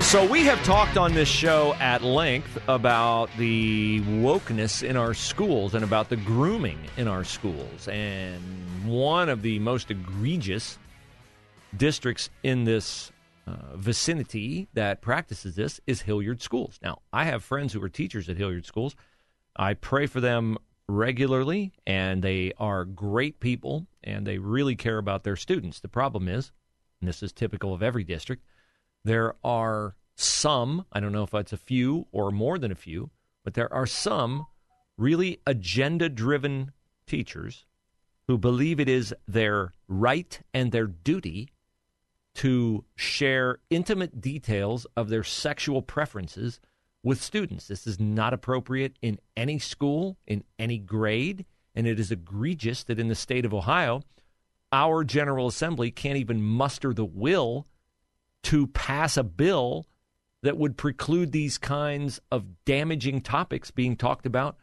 So we have talked on this show at length about the wokeness in our schools and about the grooming in our schools. And one of the most egregious districts in this vicinity that practices this is Hilliard Schools. Now, I have friends who are teachers at Hilliard Schools. I pray for them regularly, and they are great people, and they really care about their students. The problem is, and this is typical of every district, there are some, I don't know if it's a few or more than a few, but there are some really agenda-driven teachers who believe it is their right and their duty to share intimate details of their sexual preferences with students. This is not appropriate in any school, in any grade, and it is egregious that in the state of Ohio, our General Assembly can't even muster the will to pass a bill that would preclude these kinds of damaging topics being talked about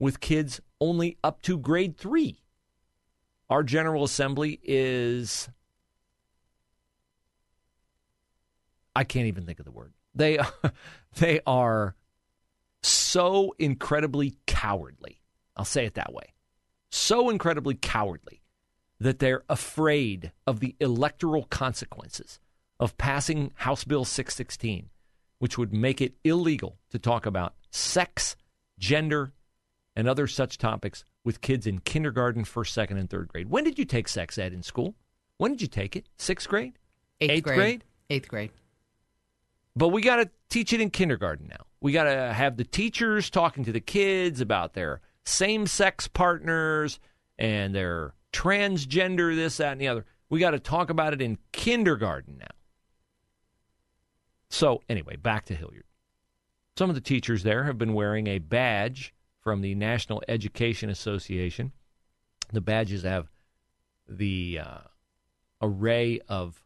with kids only up to grade 3. Our General Assembly is, I can't even think of the word. They are so incredibly cowardly. I'll say it that way. So incredibly cowardly that they're afraid of the electoral consequences of passing House Bill 616, which would make it illegal to talk about sex, gender, and other such topics with kids in kindergarten, first, second, and third grade. When did you take sex ed in school? When did you take it? Sixth grade? Eighth grade? Eighth grade. But we got to teach it in kindergarten now. We got to have the teachers talking to the kids about their same-sex partners and their transgender, this, that, and the other. We got to talk about it in kindergarten now. So, anyway, back to Hilliard. Some of the teachers there have been wearing a badge from the National Education Association. The badges have the array of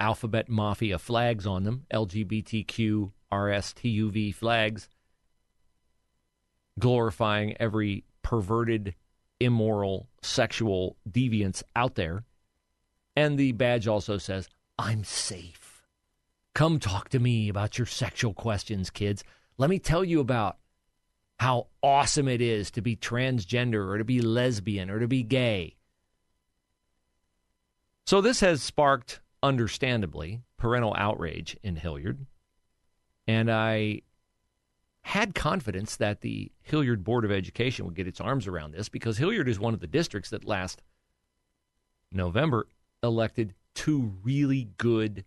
alphabet mafia flags on them, LGBTQ, RSTUV flags, glorifying every perverted, immoral, sexual deviance out there. And the badge also says, "I'm safe. Come talk to me about your sexual questions, kids. Let me tell you about how awesome it is to be transgender or to be lesbian or to be gay." So this has sparked, understandably, parental outrage in Hilliard. And I had confidence that the Hilliard Board of Education would get its arms around this because Hilliard is one of the districts that last November elected two really good,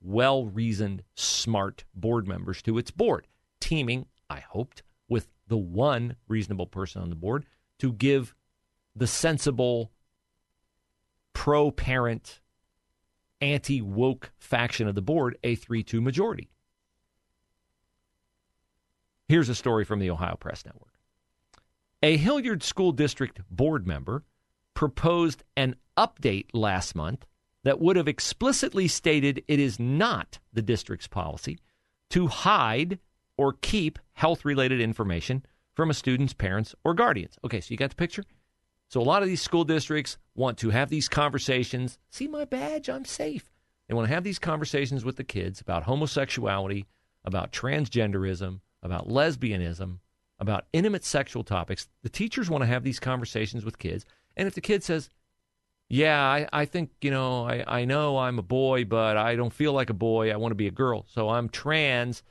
well-reasoned, smart board members to its board, teaming, I hoped, with the one reasonable person on the board to give the sensible, pro-parent, anti-woke faction of the board a 3-2 majority. Here's a story from the Ohio Press Network. A Hilliard School District board member proposed an update last month that would have explicitly stated it is not the district's policy to hide or keep health-related information from a student's parents or guardians. Okay, so you got the picture? So a lot of these school districts want to have these conversations. See my badge? I'm safe. They want to have these conversations with the kids about homosexuality, about transgenderism, about lesbianism, about intimate sexual topics. The teachers want to have these conversations with kids. And if the kid says, "Yeah, I think, you know, I know I'm a boy, but I don't feel like a boy. I want to be a girl, so I'm trans,"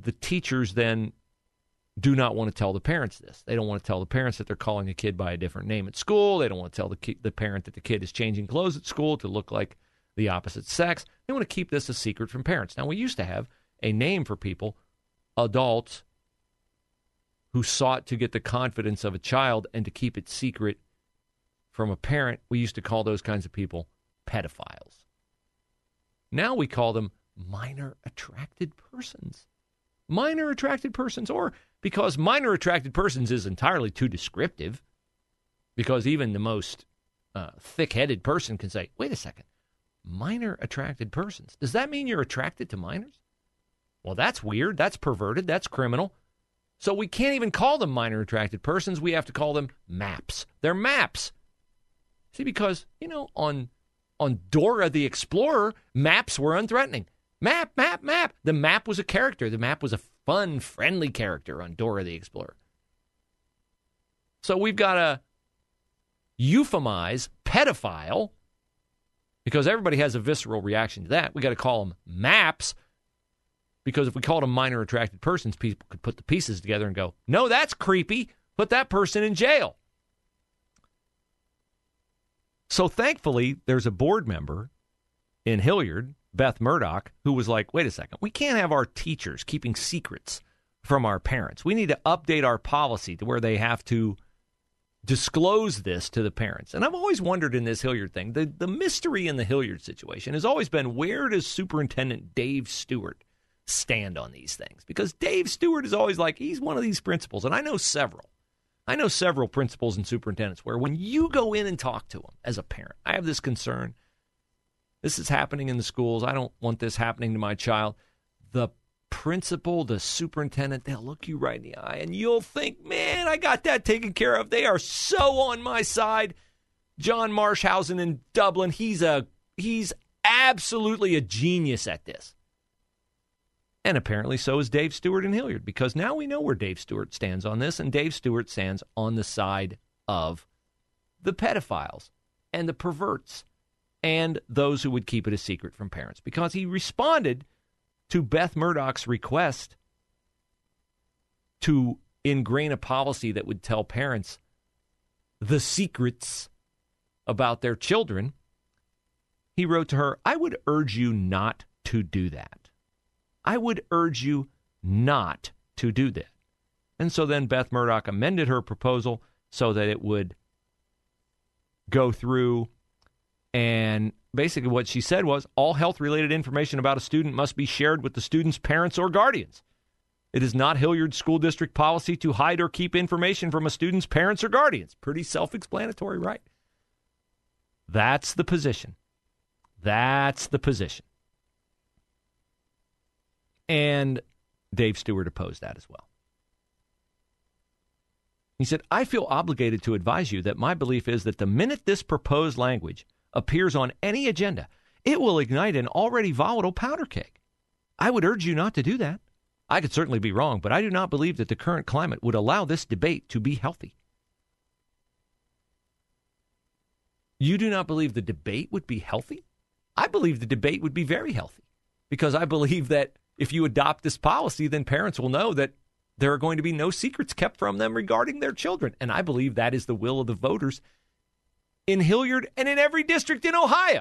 the teachers then do not want to tell the parents this. They don't want to tell the parents that they're calling the kid by a different name at school. They don't want to tell the parent that the kid is changing clothes at school to look like the opposite sex. They want to keep this a secret from parents. Now, we used to have a name for people, adults, who sought to get the confidence of a child and to keep it secret from a parent. We used to call those kinds of people pedophiles. Now we call them minor attracted persons. Minor attracted persons, or because minor attracted persons is entirely too descriptive, Because even the most thick-headed person can say, wait a second, minor-attracted persons. Does that mean you're attracted to minors? Well, that's weird. That's perverted. That's criminal. So we can't even call them minor-attracted persons. We have to call them maps. They're maps. See, because, you know, on Dora the Explorer, maps were unthreatening. Map, map, map. The map was a character. The map was a fun, friendly character on Dora the Explorer. So we've got to euphemize pedophile because everybody has a visceral reaction to that. We've got to call them maps because if we called them minor attracted persons, people could put the pieces together and go, no, that's creepy. Put that person in jail. So thankfully, there's a board member in Hilliard, Beth Murdoch, who was like, wait a second, we can't have our teachers keeping secrets from our parents. We need to update our policy to where they have to disclose this to the parents. And I've always wondered in this Hilliard thing, the mystery in the Hilliard situation has always been, where does Superintendent Dave Stewart stand on these things? Because Dave Stewart is always like, he's one of these principals, and I know several. I know several principals and superintendents where when you go in and talk to them as a parent, I have this concern. This is happening in the schools. I don't want this happening to my child. The principal, the superintendent, they'll look you right in the eye and you'll think, man, I got that taken care of. They are so on my side. John Marshhausen in Dublin, he's absolutely a genius at this. And apparently so is Dave Stewart and Hilliard, because now we know where Dave Stewart stands on this, and Dave Stewart stands on the side of the pedophiles and the perverts and those who would keep it a secret from parents, because he responded to Beth Murdoch's request to ingrain a policy that would tell parents the secrets about their children. He wrote to her, I would urge you not to do that. I would urge you not to do that. And so then Beth Murdoch amended her proposal so that it would go through. And basically what she said was, all health-related information about a student must be shared with the student's parents or guardians. It is not Hilliard School District policy to hide or keep information from a student's parents or guardians. Pretty self-explanatory, right? That's the position. That's the position. And Dave Stewart opposed that as well. He said, I feel obligated to advise you that my belief is that the minute this proposed language appears on any agenda, it will ignite an already volatile powder keg. I would urge you not to do that. I could certainly be wrong, but I do not believe that the current climate would allow this debate to be healthy. You do not believe the debate would be healthy? I believe the debate would be very healthy, because I believe that if you adopt this policy, then parents will know that there are going to be no secrets kept from them regarding their children. And I believe that is the will of the voters in Hilliard and in every district in Ohio.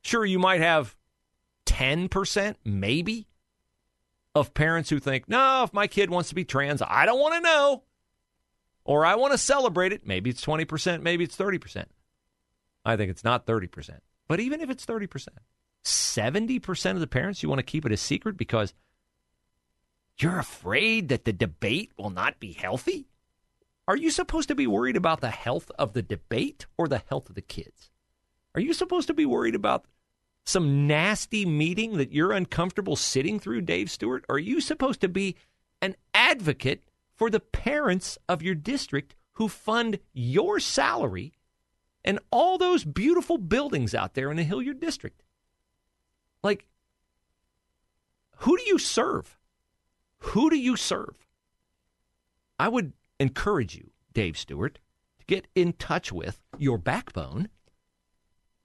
Sure, you might have 10%, maybe, of parents who think, no, if my kid wants to be trans, I don't want to know, or I want to celebrate it. Maybe it's 20%, maybe it's 30%. I think it's not 30%. But even if it's 30%, 70% of the parents, you want to keep it a secret because you're afraid that the debate will not be healthy? Are you supposed to be worried about the health of the debate or the health of the kids? Are you supposed to be worried about some nasty meeting that you're uncomfortable sitting through, Dave Stewart? Are you supposed to be an advocate for the parents of your district who fund your salary and all those beautiful buildings out there in the Hilliard district? Like, who do you serve? Who do you serve? I would encourage you, Dave Stewart, to get in touch with your backbone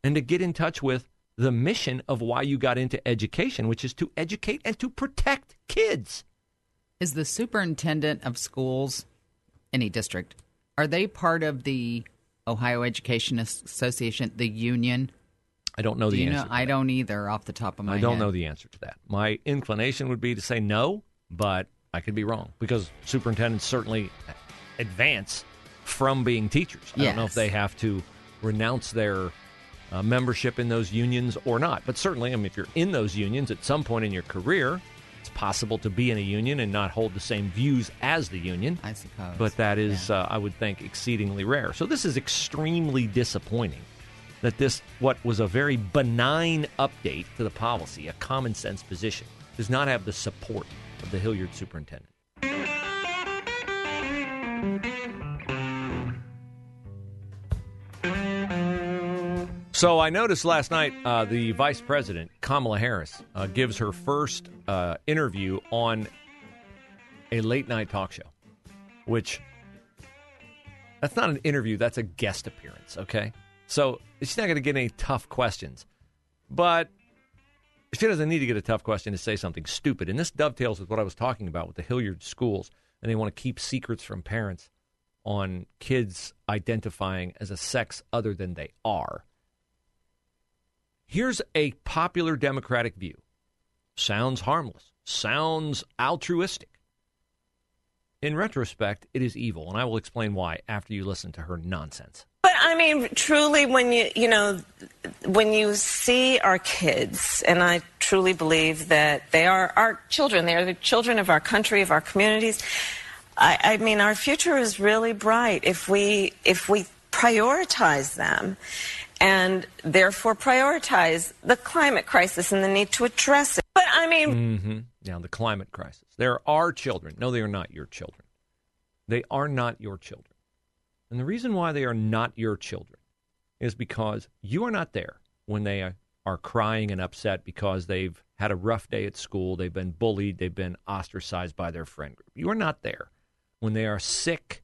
and to get in touch with the mission of why you got into education, which is to educate and to protect kids. Is the superintendent of schools, any district, are they part of the Ohio Education Association, the union? I don't know the answer. I don't either off the top of my head. I don't know the answer to that. My inclination would be to say no, but I could be wrong because superintendents certainly advance from being teachers. I don't know if they have to renounce their membership in those unions or not, but certainly, I mean, if you're in those unions at some point in your career, it's possible to be in a union and not hold the same views as the union. I suppose. But that is, I would think, exceedingly rare. So this is extremely disappointing that this, what was a very benign update to the policy, a common sense position, does not have the support of the Hilliard superintendent. So I noticed last night the vice president, Kamala Harris, gives her first interview on a late night talk show, which that's not an interview. That's a guest appearance. OK, so she's not going to get any tough questions, but she doesn't need to get a tough question to say something stupid. And this dovetails with what I was talking about with the Hilliard schools. And they want to keep secrets from parents on kids identifying as a sex other than they are. Here's a popular Democratic view. Sounds harmless. Sounds altruistic. In retrospect, it is evil, and I will explain why after you listen to her nonsense. But, I mean, truly, when you see our kids, and I truly believe that they are our children. They are the children of our country, of our communities. I mean, our future is really bright if we prioritize them. And therefore prioritize the climate crisis and the need to address it. But I mean... Mm-hmm. Now, the climate crisis. There are children. No, they are not your children. They are not your children. And the reason why they are not your children is because you are not there when they are crying and upset because they've had a rough day at school, they've been bullied, they've been ostracized by their friend group. You are not there when they are sick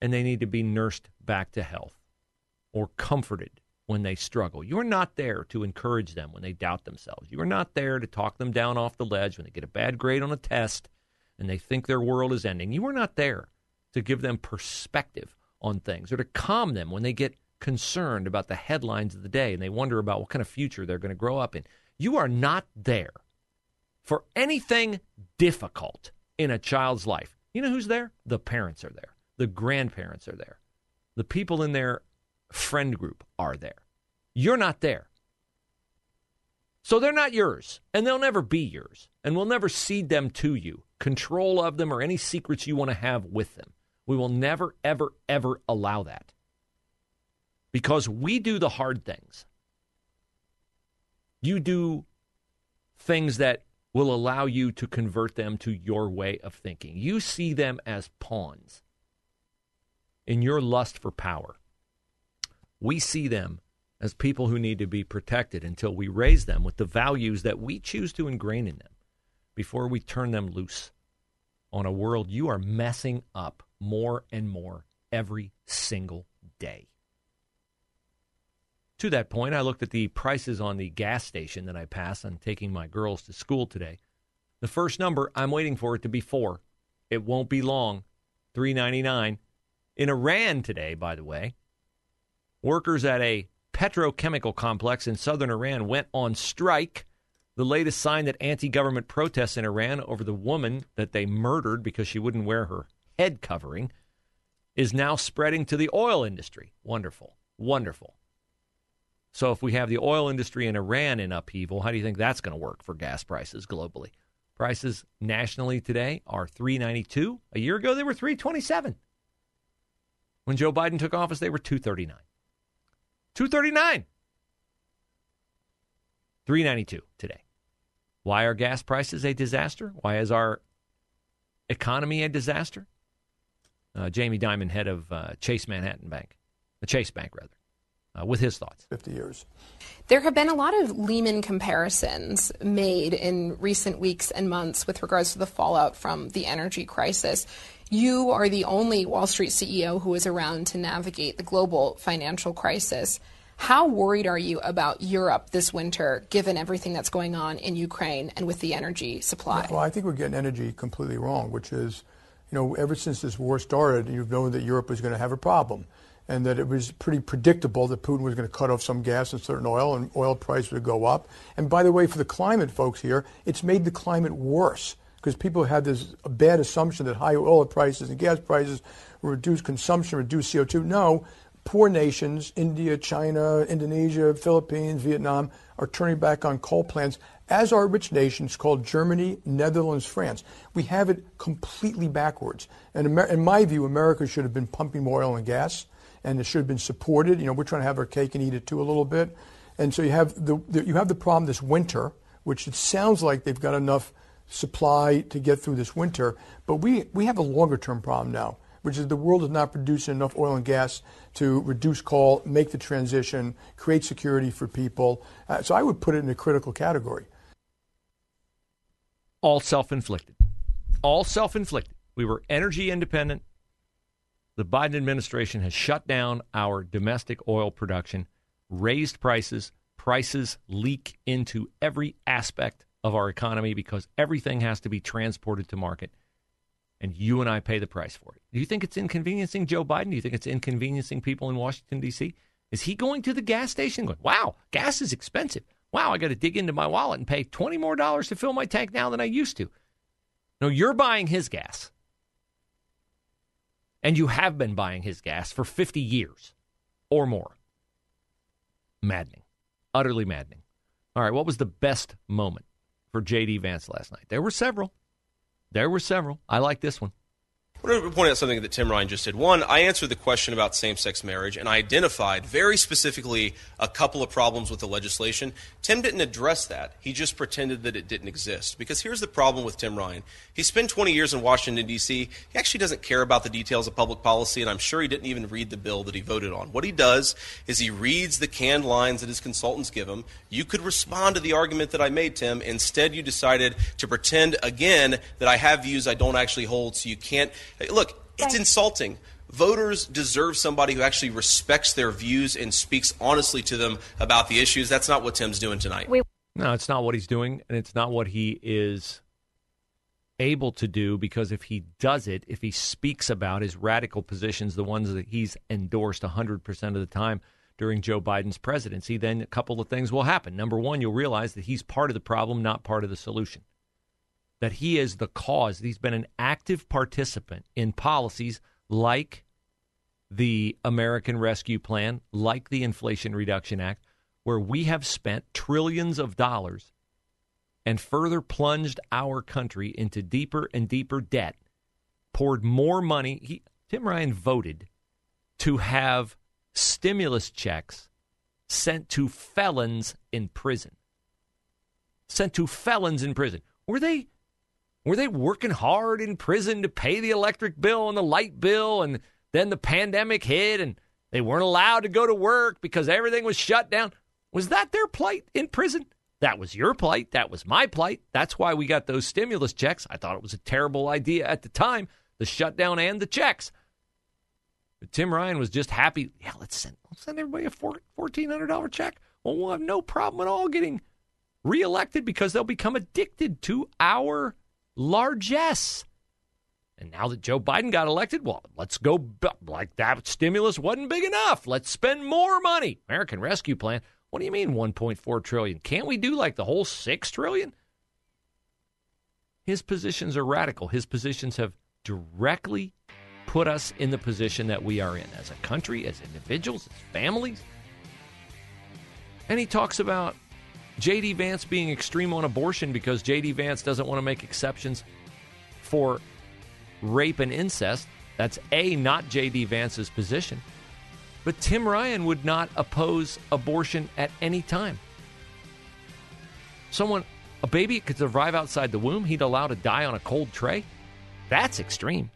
and they need to be nursed back to health, or comforted when they struggle. You're not there to encourage them when they doubt themselves. You're not there to talk them down off the ledge when they get a bad grade on a test and they think their world is ending. You are not there to give them perspective on things or to calm them when they get concerned about the headlines of the day and they wonder about what kind of future they're going to grow up in. You are not there for anything difficult in a child's life. You know who's there? The parents are there. The grandparents are there. The people in their friend group are there. You're not there. So they're not yours, and they'll never be yours, and we'll never cede them to you, control of them, or any secrets you want to have with them. We will never, ever, ever allow that because we do the hard things. You do things that will allow you to convert them to your way of thinking. You see them as pawns in your lust for power. We see them as people who need to be protected until we raise them with the values that we choose to ingrain in them before we turn them loose on a world you are messing up more and more every single day. To that point, I looked at the prices on the gas station that I pass on taking my girls to school today. The first number, I'm waiting for it to be 4. It won't be long. $3.99. In Iran today, by the way, workers at a petrochemical complex in southern Iran went on strike, the latest sign that anti-government protests in Iran over the woman that they murdered because she wouldn't wear her head covering is now spreading to the oil industry. Wonderful, wonderful. So if we have the oil industry in Iran in upheaval, how do you think that's going to work for gas prices globally? Prices nationally today are $3.92. A year ago, they were $3.27. When Joe Biden took office, they were $2.39. $2.39. $3.92 today. Why are gas prices a disaster? Why is our economy a disaster? Jamie Dimon, head of Chase Manhattan Bank, the Chase Bank, rather, with his thoughts. 50 years. There have been a lot of Lehman comparisons made in recent weeks and months with regards to the fallout from the energy crisis. You are the only Wall Street CEO who is around to navigate the global financial crisis. How worried are you about Europe this winter, given everything that's going on in Ukraine and with the energy supply? Well, I think we're getting energy completely wrong, which is, ever since this war started, you've known that Europe was going to have a problem and that it was pretty predictable that Putin was going to cut off some gas and certain oil and oil price would go up. And by the way, for the climate folks here, it's made the climate worse, because people had this bad assumption that high oil prices and gas prices reduce consumption, reduce CO2. No, poor nations, India, China, Indonesia, Philippines, Vietnam, are turning back on coal plants as are rich nations called Germany, Netherlands, France. We have it completely backwards. And in my view, America should have been pumping more oil and gas, and it should have been supported. You know, we're trying to have our cake and eat it too a little bit. And so you have the problem this winter, which it sounds like they've got enough supply to get through this winter. But we have a longer-term problem now, which is the world is not producing enough oil and gas to reduce coal, make the transition, create security for people. So I would put it in a critical category. All self-inflicted. All self-inflicted. We were energy independent. The Biden administration has shut down our domestic oil production, raised prices. Prices leak into every aspect of our economy because everything has to be transported to market. And you and I pay the price for it. Do you think it's inconveniencing Joe Biden? Do you think it's inconveniencing people in Washington, D.C.? Is he going to the gas station going, wow, gas is expensive. Wow, I got to dig into my wallet and pay $20 more to fill my tank now than I used to. No, you're buying his gas. And you have been buying his gas for 50 years or more. Maddening. Utterly maddening. All right, what was the best moment for J.D. Vance last night? There were several. There were several. I like this one. I want to point out something that Tim Ryan just said. One, I answered the question about same-sex marriage, and I identified very specifically a couple of problems with the legislation. Tim didn't address that. He just pretended that it didn't exist. Because here's the problem with Tim Ryan. He spent 20 years in Washington, D.C. He actually doesn't care about the details of public policy, and I'm sure he didn't even read the bill that he voted on. What he does is he reads the canned lines that his consultants give him. You could respond to the argument that I made, Tim. Instead, you decided to pretend, again, that I have views I don't actually hold, so you can't. Look, it's insulting. Voters deserve somebody who actually respects their views and speaks honestly to them about the issues. That's not what Tim's doing tonight. No, it's not what he's doing, and it's not what he is able to do, because if he does it, if he speaks about his radical positions, the ones that he's endorsed 100% of the time during Joe Biden's presidency, then a couple of things will happen. Number one, you'll realize that he's part of the problem, not part of the solution. That he is the cause. He's been an active participant in policies like the American Rescue Plan, like the Inflation Reduction Act, where we have spent trillions of dollars and further plunged our country into deeper and deeper debt, poured more money. Tim Ryan voted to have stimulus checks sent to felons in prison. Sent to felons in prison. Were they working hard in prison to pay the electric bill and the light bill, and then the pandemic hit and they weren't allowed to go to work because everything was shut down? Was that their plight in prison? That was your plight. That was my plight. That's why we got those stimulus checks. I thought it was a terrible idea at the time, the shutdown and the checks. But Tim Ryan was just happy. Yeah, let's send everybody a $1,400 check. Well, we'll have no problem at all getting reelected because they'll become addicted to our largesse. And now that Joe Biden got elected, well, let's go like that stimulus wasn't big enough. Let's spend more money. American Rescue Plan. What do you mean $1.4 trillion? Can't we do like the whole $6 trillion? His positions are radical. His positions have directly put us in the position that we are in as a country, as individuals, as families. And he talks about J.D. Vance being extreme on abortion because J.D. Vance doesn't want to make exceptions for rape and incest. That's A, not J.D. Vance's position. But Tim Ryan would not oppose abortion at any time. A baby could survive outside the womb. He'd allow to die on a cold tray. That's extreme.